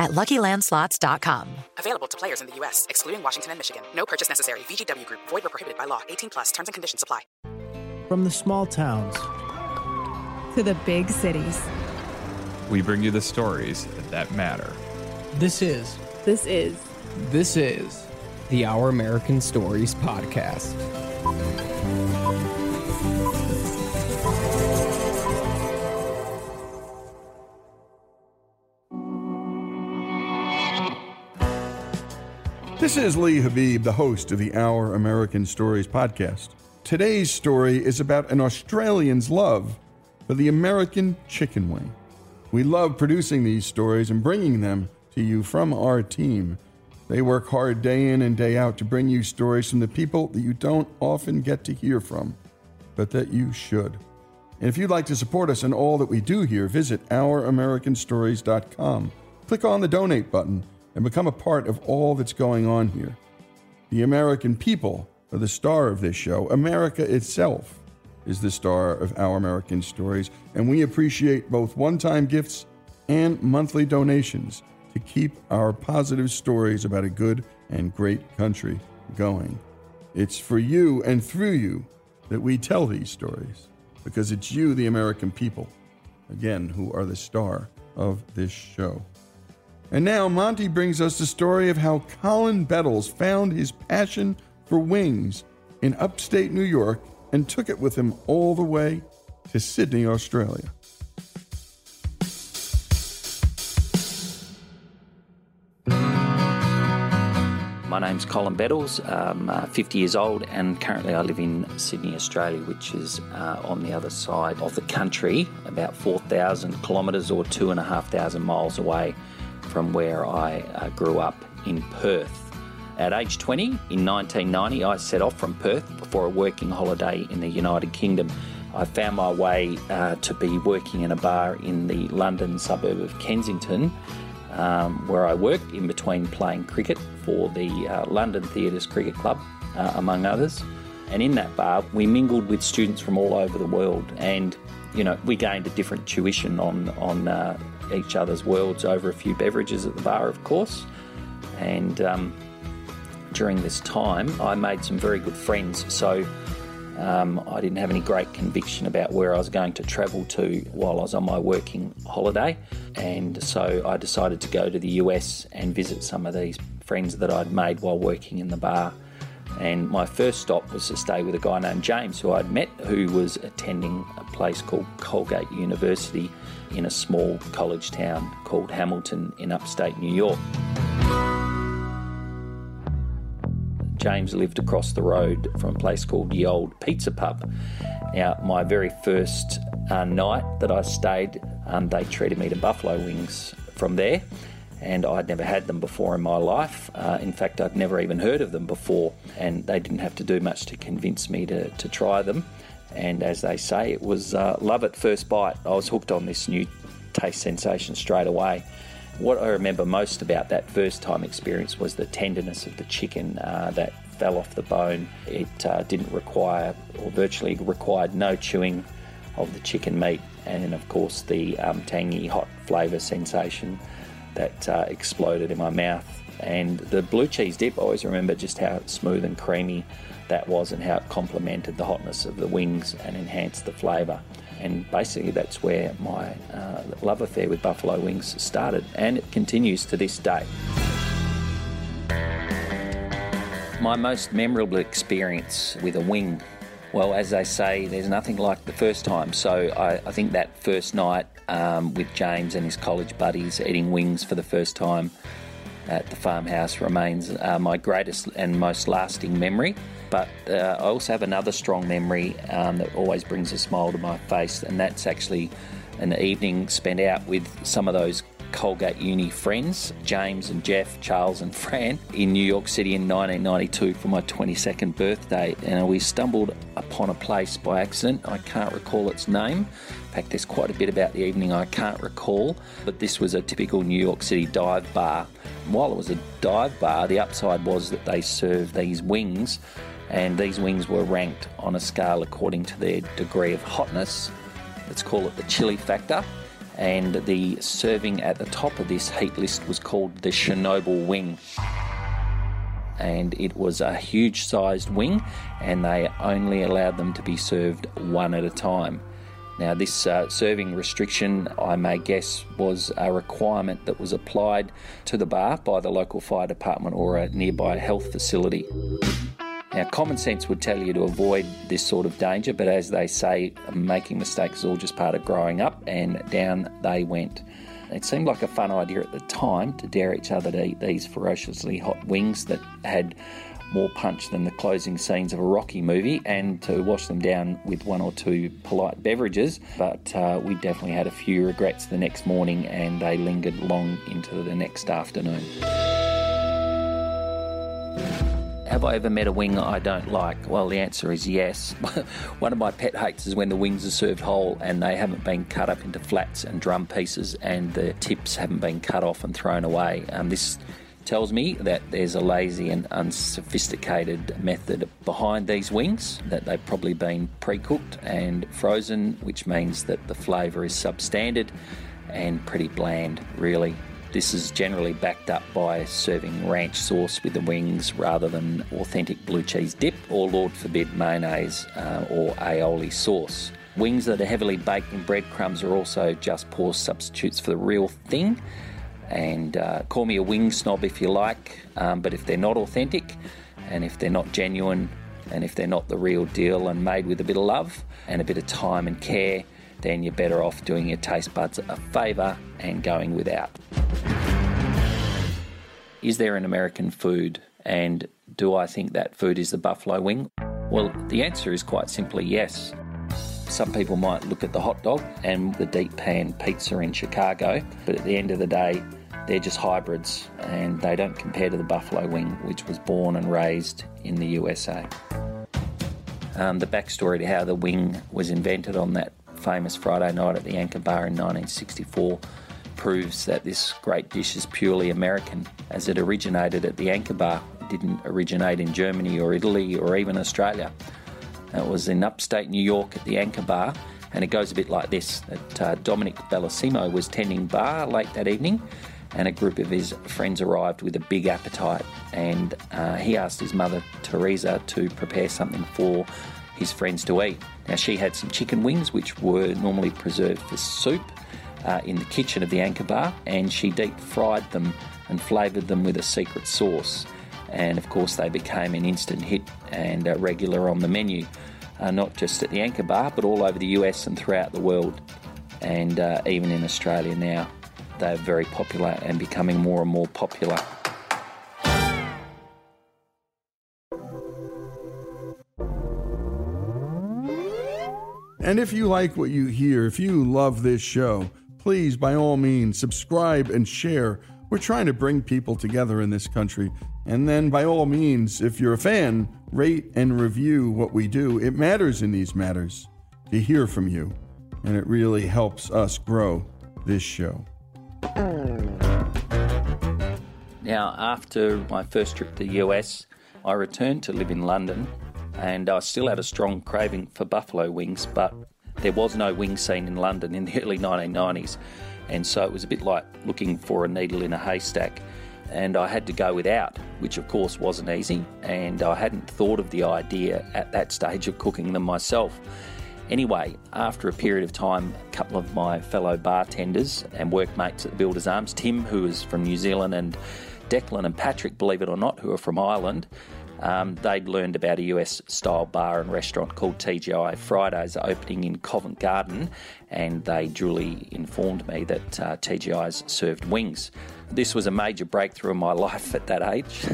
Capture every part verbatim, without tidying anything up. at lucky land slots dot com. Available to players in the U S, excluding Washington and Michigan. No purchase necessary. V G W Group. Void where prohibited by law. eighteen plus. Terms and conditions apply. From the small towns to the big cities, we bring you the stories that matter. This is, this is, this is the Our American Stories podcast. This is Lee Habib, the host of the Our American Stories podcast. Today's story is about an Australian's love for the American chicken wing. We love producing these stories and bringing them to you from our team. They work hard day in and day out to bring you stories from the people that you don't often get to hear from, but that you should. And if you'd like to support us in all that we do here, visit our american stories dot com. Click on the donate button and become a part of all that's going on here. The American people are the star of this show. America itself is the star of Our American Stories, and we appreciate both one-time gifts and monthly donations to keep our positive stories about a good and great country going. It's for you and through you that we tell these stories, because it's you, the American people, again, who are the star of this show. And now Monty brings us the story of how Colin Bettles found his passion for wings in upstate New York and took it with him all the way to Sydney, Australia. My name's Colin Bettles, I'm uh, fifty years old, and currently I live in Sydney, Australia, which is uh, on the other side of the country, about four thousand kilometres or two thousand five hundred miles away from where I uh, grew up in Perth. At age twenty, in nineteen ninety, I set off from Perth for a working holiday in the United Kingdom. I found my way uh, to be working in a bar in the London suburb of Kensington, um, where I worked in between playing cricket for the uh, London Theatres Cricket Club, uh, among others. And in that bar, we mingled with students from all over the world. And, you know, we gained a different tuition on, on uh, each other's worlds over a few beverages at the bar, of course. And um, during this time, I made some very good friends. So um, I didn't have any great conviction about where I was going to travel to while I was on my working holiday. And so I decided to go to the U S and visit some of these friends that I'd made while working in the bar. And my first stop was to stay with a guy named James, who I'd met, who was attending a place called Colgate University in a small college town called Hamilton in upstate New York. James lived across the road from a place called Ye Olde Pizza Pub. Now, my very first uh, night that I stayed, um, they treated me to buffalo wings from there, and I'd never had them before in my life. Uh, in fact, I'd never even heard of them before, and they didn't have to do much to convince me to, to try them. And as they say, it was uh, love at first bite. I was hooked on this new taste sensation straight away. What I remember most about that first time experience was the tenderness of the chicken uh, that fell off the bone. It uh, didn't require, or virtually required, no chewing of the chicken meat. And then, of course, the um, tangy hot flavour sensation that uh, exploded in my mouth. And the blue cheese dip, I always remember just how smooth and creamy that was and how it complemented the hotness of the wings and enhanced the flavour. And basically that's where my uh, love affair with buffalo wings started, and it continues to this day. My most memorable experience with a wing, well, as they say, there's nothing like the first time. So I, I think that first night um, with James and his college buddies eating wings for the first time at the farmhouse remains uh, my greatest and most lasting memory. But uh, I also have another strong memory um, that always brings a smile to my face, and that's actually an evening spent out with some of those Colgate Uni friends, James and Jeff, Charles and Fran, in New York City in nineteen ninety-two for my twenty-second birthday. And we stumbled upon a place by accident. I can't recall its name. In fact, there's quite a bit about the evening I can't recall, but this was a typical New York City dive bar. And while it was a dive bar, the upside was that they served these wings, and these wings were ranked on a scale according to their degree of hotness. Let's call it the chili factor. And the serving at the top of this heat list was called the Chernobyl wing. And it was a huge sized wing, and they only allowed them to be served one at a time. Now, this uh, serving restriction, I may guess, was a requirement that was applied to the bar by the local fire department or a nearby health facility. Now, common sense would tell you to avoid this sort of danger, but as they say, making mistakes is all just part of growing up, and down they went. It seemed like a fun idea at the time to dare each other to eat these ferociously hot wings that had more punch than the closing scenes of a Rocky movie, and to wash them down with one or two polite beverages. But uh, we definitely had a few regrets the next morning, and they lingered long into the next afternoon. Have I ever met a wing I don't like? Well, the answer is yes. One of my pet hates is when the wings are served whole and they haven't been cut up into flats and drum pieces, and the tips haven't been cut off and thrown away. Um, this tells me that there's a lazy and unsophisticated method behind these wings, that they've probably been pre-cooked and frozen, which means that the flavour is substandard and pretty bland, really. This is generally backed up by serving ranch sauce with the wings rather than authentic blue cheese dip or, Lord forbid, mayonnaise uh, or aioli sauce. Wings that are heavily baked in breadcrumbs are also just poor substitutes for the real thing. And uh, call me a wing snob if you like, um, but if they're not authentic, and if they're not genuine, and if they're not the real deal and made with a bit of love and a bit of time and care, then you're better off doing your taste buds a favour and going without. Is there an American food, and do I think that food is the buffalo wing? Well, the answer is quite simply yes. Some people might look at the hot dog and the deep pan pizza in Chicago, but at the end of the day, They're just hybrids, and they don't compare to the buffalo wing, which was born and raised in the U S A. Um, the backstory to how the wing was invented on that famous Friday night at the Anchor Bar in nineteen sixty-four proves that this great dish is purely American, as it originated at the Anchor Bar. It didn't originate in Germany or Italy or even Australia. It was in upstate New York at the Anchor Bar, and it goes a bit like this, that uh, Dominic Bellissimo was tending bar late that evening, and a group of his friends arrived with a big appetite, and uh, he asked his mother, Teresa, to prepare something for his friends to eat. Now, she had some chicken wings, which were normally preserved for soup, uh, in the kitchen of the Anchor Bar, and she deep fried them and flavoured them with a secret sauce. And, of course, they became an instant hit and uh, regular on the menu, uh, not just at the Anchor Bar, but all over the U S and throughout the world, and uh, even in Australia now. They're very popular and becoming more and more popular. And if you like what you hear, if you love this show, please, by all means, subscribe and share. We're trying to bring people together in this country. And then, by all means, if you're a fan, rate and review what we do. It matters in these matters to hear from you, and it really helps us grow this show. Now, after my first trip to the U S, I returned to live in London, and I still had a strong craving for buffalo wings, but there was no wing scene in London in the early nineteen nineties, and so it was a bit like looking for a needle in a haystack, and I had to go without, which of course wasn't easy, and I hadn't thought of the idea at that stage of cooking them myself. Anyway, after a period of time, a couple of my fellow bartenders and workmates at the Builder's Arms, Tim, who is from New Zealand, and Declan and Patrick, believe it or not, who are from Ireland, um, they'd learned about a U S-style bar and restaurant called T G I Fridays opening in Covent Garden, and they duly informed me that uh, T G I's served wings. This was a major breakthrough in my life at that age,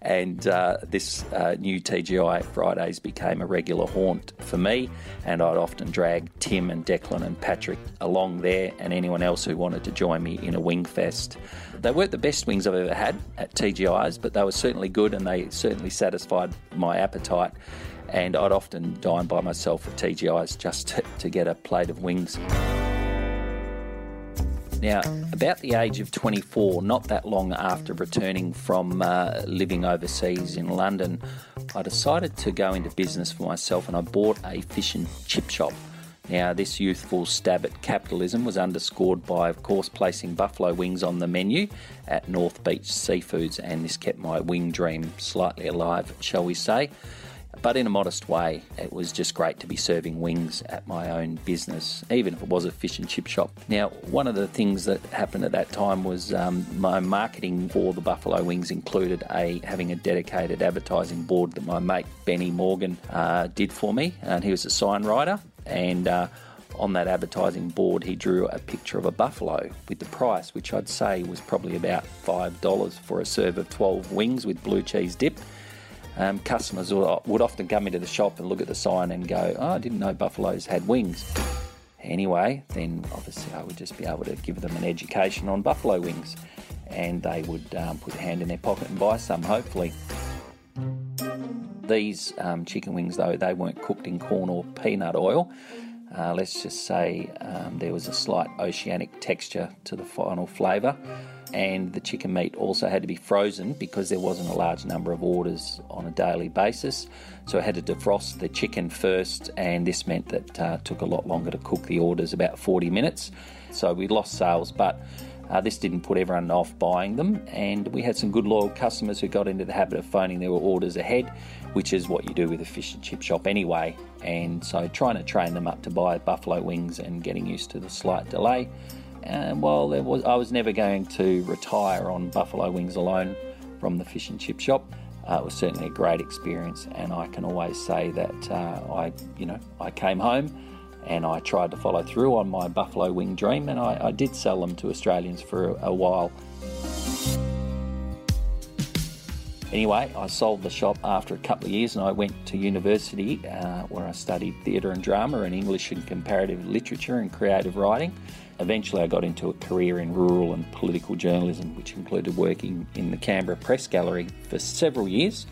and uh, this uh, new T G I Fridays became a regular haunt for me, and I'd often drag Tim and Declan and Patrick along there and anyone else who wanted to join me in a wing fest. They weren't the best wings I've ever had at T G I's, but they were certainly good and they certainly satisfied my appetite, and I'd often dine by myself at T G I's just to, to get a plate of wings. Now, about the age of twenty-four, not that long after returning from uh, living overseas in London, I decided to go into business for myself, and I bought a fish and chip shop. Now, this youthful stab at capitalism was underscored by, of course, placing buffalo wings on the menu at North Beach Seafoods, and this kept my wing dream slightly alive, shall we say. But in a modest way, it was just great to be serving wings at my own business, even if it was a fish and chip shop. Now, one of the things that happened at that time was um, my marketing for the buffalo wings included a having a dedicated advertising board that my mate Benny Morgan uh, did for me, and he was a sign writer, and uh, on that advertising board he drew a picture of a buffalo with the price, which I'd say was probably about five dollars for a serve of twelve wings with blue cheese dip. Um, customers would often come into the shop and look at the sign and go, oh, I didn't know buffaloes had wings. Anyway, then obviously I would just be able to give them an education on buffalo wings, and they would um, put a hand in their pocket and buy some, hopefully. These um, chicken wings, though, they weren't cooked in corn or peanut oil. Uh, let's just say um, there was a slight oceanic texture to the final flavour, and the chicken meat also had to be frozen because there wasn't a large number of orders on a daily basis. So I had to defrost the chicken first, and this meant that it uh, took a lot longer to cook the orders, about forty minutes. So we lost sales, but uh, this didn't put everyone off buying them, and we had some good loyal customers who got into the habit of phoning their orders ahead, which is what you do with a fish and chip shop anyway. And so trying to train them up to buy buffalo wings and getting used to the slight delay. And while there was, I was never going to retire on buffalo wings alone from the fish and chip shop, uh, it was certainly a great experience, and I can always say that uh, I, you know, I came home and I tried to follow through on my buffalo wing dream, and I, I did sell them to Australians for a, a while. Anyway, I sold the shop after a couple of years and I went to university uh, where I studied theatre and drama and English and comparative literature and creative writing. Eventually I got into a career in rural and political journalism, which included working in the Canberra Press Gallery for several years.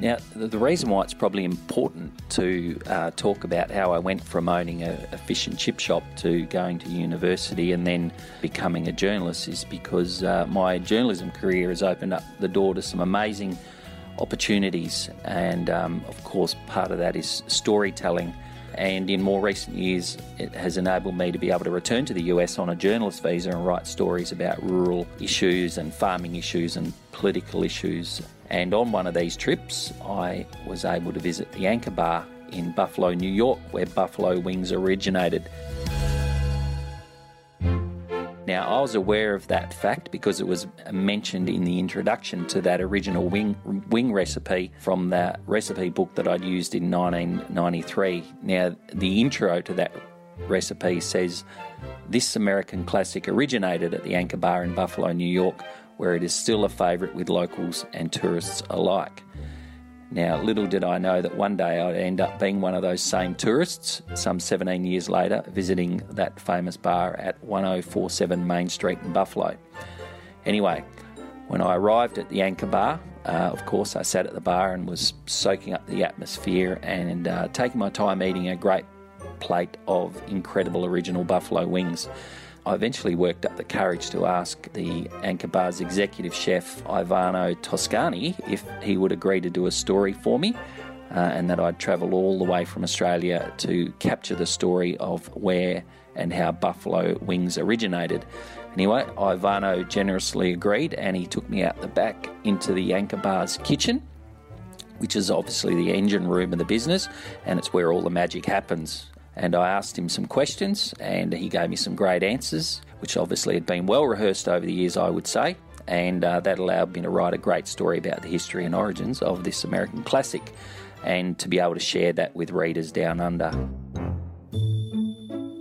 Now, the reason why it's probably important to uh, talk about how I went from owning a, a fish and chip shop to going to university and then becoming a journalist is because uh, my journalism career has opened up the door to some amazing opportunities. And, um, of course, part of that is storytelling. And in more recent years, it has enabled me to be able to return to the U S on a journalist visa and write stories about rural issues and farming issues and political issues. And on one of these trips, I was able to visit the Anchor Bar in Buffalo, New York, where buffalo wings originated. Now, I was aware of that fact because it was mentioned in the introduction to that original wing wing recipe from that recipe book that I'd used in nineteen ninety-three. Now, the intro to that recipe says, "This American classic originated at the Anchor Bar in Buffalo, New York, where it is still a favourite with locals and tourists alike." Now, little did I know that one day I'd end up being one of those same tourists, some seventeen years later, visiting that famous bar at ten forty-seven Main Street in Buffalo. Anyway, when I arrived at the Anchor Bar, uh, of course, I sat at the bar and was soaking up the atmosphere and uh, taking my time eating a great plate of incredible original buffalo wings. I eventually worked up the courage to ask the Anchor Bar's executive chef, Ivano Toscani, if he would agree to do a story for me uh, and that I'd travel all the way from Australia to capture the story of where and how buffalo wings originated. Anyway, Ivano generously agreed and he took me out the back into the Anchor Bar's kitchen, which is obviously the engine room of the business and it's where all the magic happens. And I asked him some questions and he gave me some great answers, which obviously had been well rehearsed over the years, I would say. And uh, that allowed me to write a great story about the history and origins of this American classic and to be able to share that with readers down under.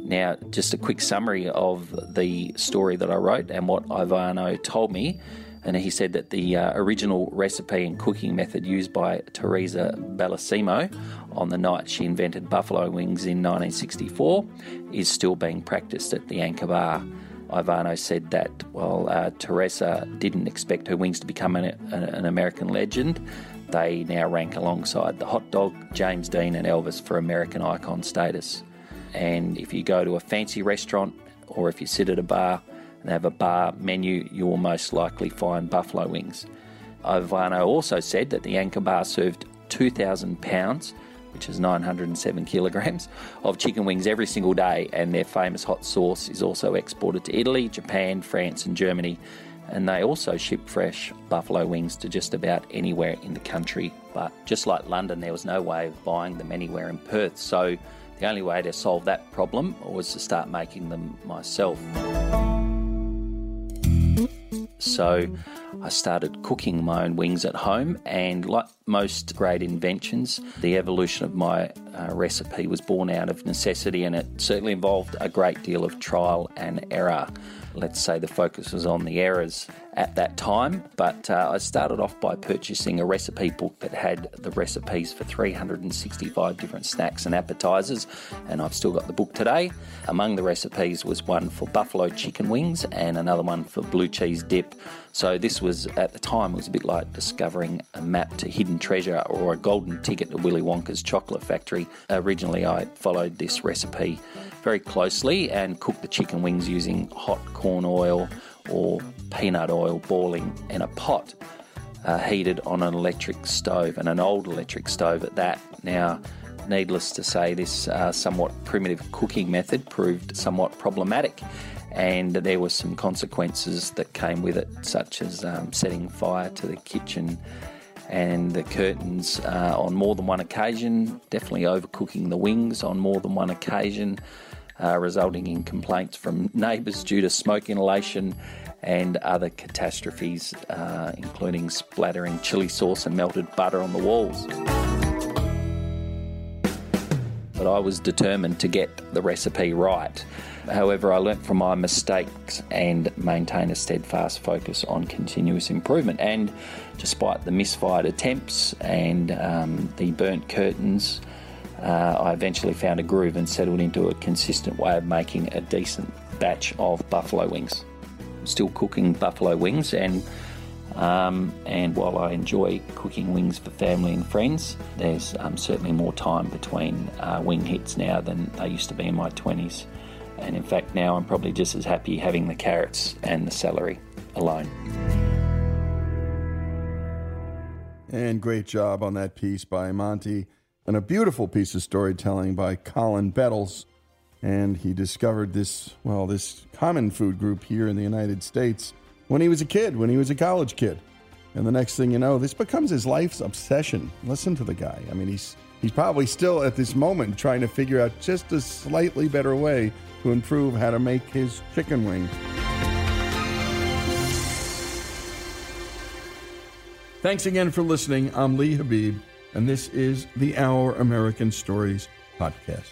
Now, just a quick summary of the story that I wrote and what Ivano told me. And he said that the uh, original recipe and cooking method used by Teresa Bellissimo on the night she invented buffalo wings in nineteen sixty-four is still being practiced at the Anchor Bar. Ivano said that while uh, Teresa didn't expect her wings to become an, an American legend, they now rank alongside the hot dog, James Dean and Elvis for American icon status. And if you go to a fancy restaurant or if you sit at a bar, they have a bar menu, you will most likely find buffalo wings. Ivano also said that the Anchor Bar served two thousand pounds, which is nine hundred seven kilograms, of chicken wings every single day, and their famous hot sauce is also exported to Italy, Japan, France and Germany, and they also ship fresh buffalo wings to just about anywhere in the country. But just like London, there was no way of buying them anywhere in Perth, so the only way to solve that problem was to start making them myself. So I started cooking my own wings at home, and like most great inventions, the evolution of my uh, recipe was born out of necessity, and it certainly involved a great deal of trial and error. Let's say the focus was on the errors at that time, but uh, I started off by purchasing a recipe book that had the recipes for three hundred sixty-five different snacks and appetizers, and I've still got the book today. Among the recipes was one for buffalo chicken wings and another one for blue cheese dip. So this was, at the time, it was a bit like discovering a map to hidden treasure or a golden ticket to Willy Wonka's chocolate factory. Originally, I followed this recipe very closely and cooked the chicken wings using hot corn oil or peanut oil boiling in a pot uh, heated on an electric stove, and an old electric stove at that. Now, needless to say, this uh, somewhat primitive cooking method proved somewhat problematic, and there were some consequences that came with it, such as um, setting fire to the kitchen and the curtains uh, on more than one occasion, definitely overcooking the wings on more than one occasion, Uh, resulting in complaints from neighbours due to smoke inhalation and other catastrophes, uh, including splattering chilli sauce and melted butter on the walls. but I was determined to get the recipe right. However, I learnt from my mistakes and maintained a steadfast focus on continuous improvement. And despite the misfired attempts and um, the burnt curtains, uh, I eventually found a groove and settled into a consistent way of making a decent batch of buffalo wings. I'm still cooking buffalo wings, and Um, and while I enjoy cooking wings for family and friends, there's um, certainly more time between uh, wing hits now than they used to be in my twenties. And in fact, now I'm probably just as happy having the carrots and the celery alone. And great job on that piece by Monty, and a beautiful piece of storytelling by Colin Bettles. And he discovered this, well, this common food group here in the United States when he was a kid, when he was a college kid. And the next thing you know, this becomes his life's obsession. Listen to the guy. I mean, he's he's probably still at this moment trying to figure out just a slightly better way to improve how to make his chicken wing. Thanks again for listening. I'm Lee Habib, and this is the Our American Stories podcast.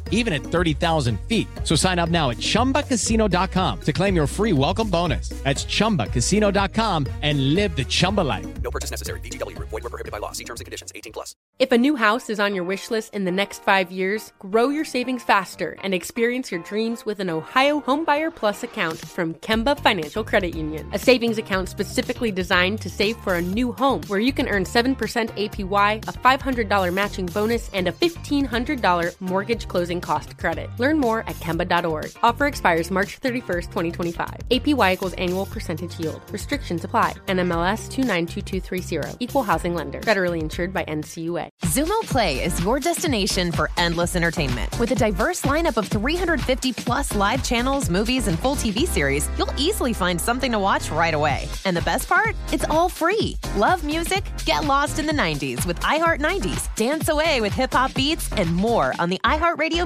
even at thirty thousand feet. So sign up now at chumba casino dot com to claim your free welcome bonus. That's chumba casino dot com and live the Chumba life. No purchase necessary. V G W Group. Void where prohibited by law. See terms and conditions. eighteen plus. If a new house is on your wish list in the next five years, grow your savings faster and experience your dreams with an Ohio Homebuyer Plus account from Kemba Financial Credit Union. A savings account specifically designed to save for a new home, where you can earn seven percent A P Y, a five hundred dollars matching bonus, and a fifteen hundred dollars mortgage closing cost credit. Learn more at kemba dot org. Offer expires March thirty-first, twenty twenty-five. A P Y equals annual percentage yield. Restrictions apply. N M L S two nine two two three zero. Equal housing lender. Federally insured by N C U A. Zumo Play is your destination for endless entertainment. With a diverse lineup of three hundred fifty plus live channels, movies, and full T V series, you'll easily find something to watch right away. And the best part? It's all free. Love music? Get lost in the nineties with iHeart nineties, dance away with hip-hop beats, and more on the iHeart Radio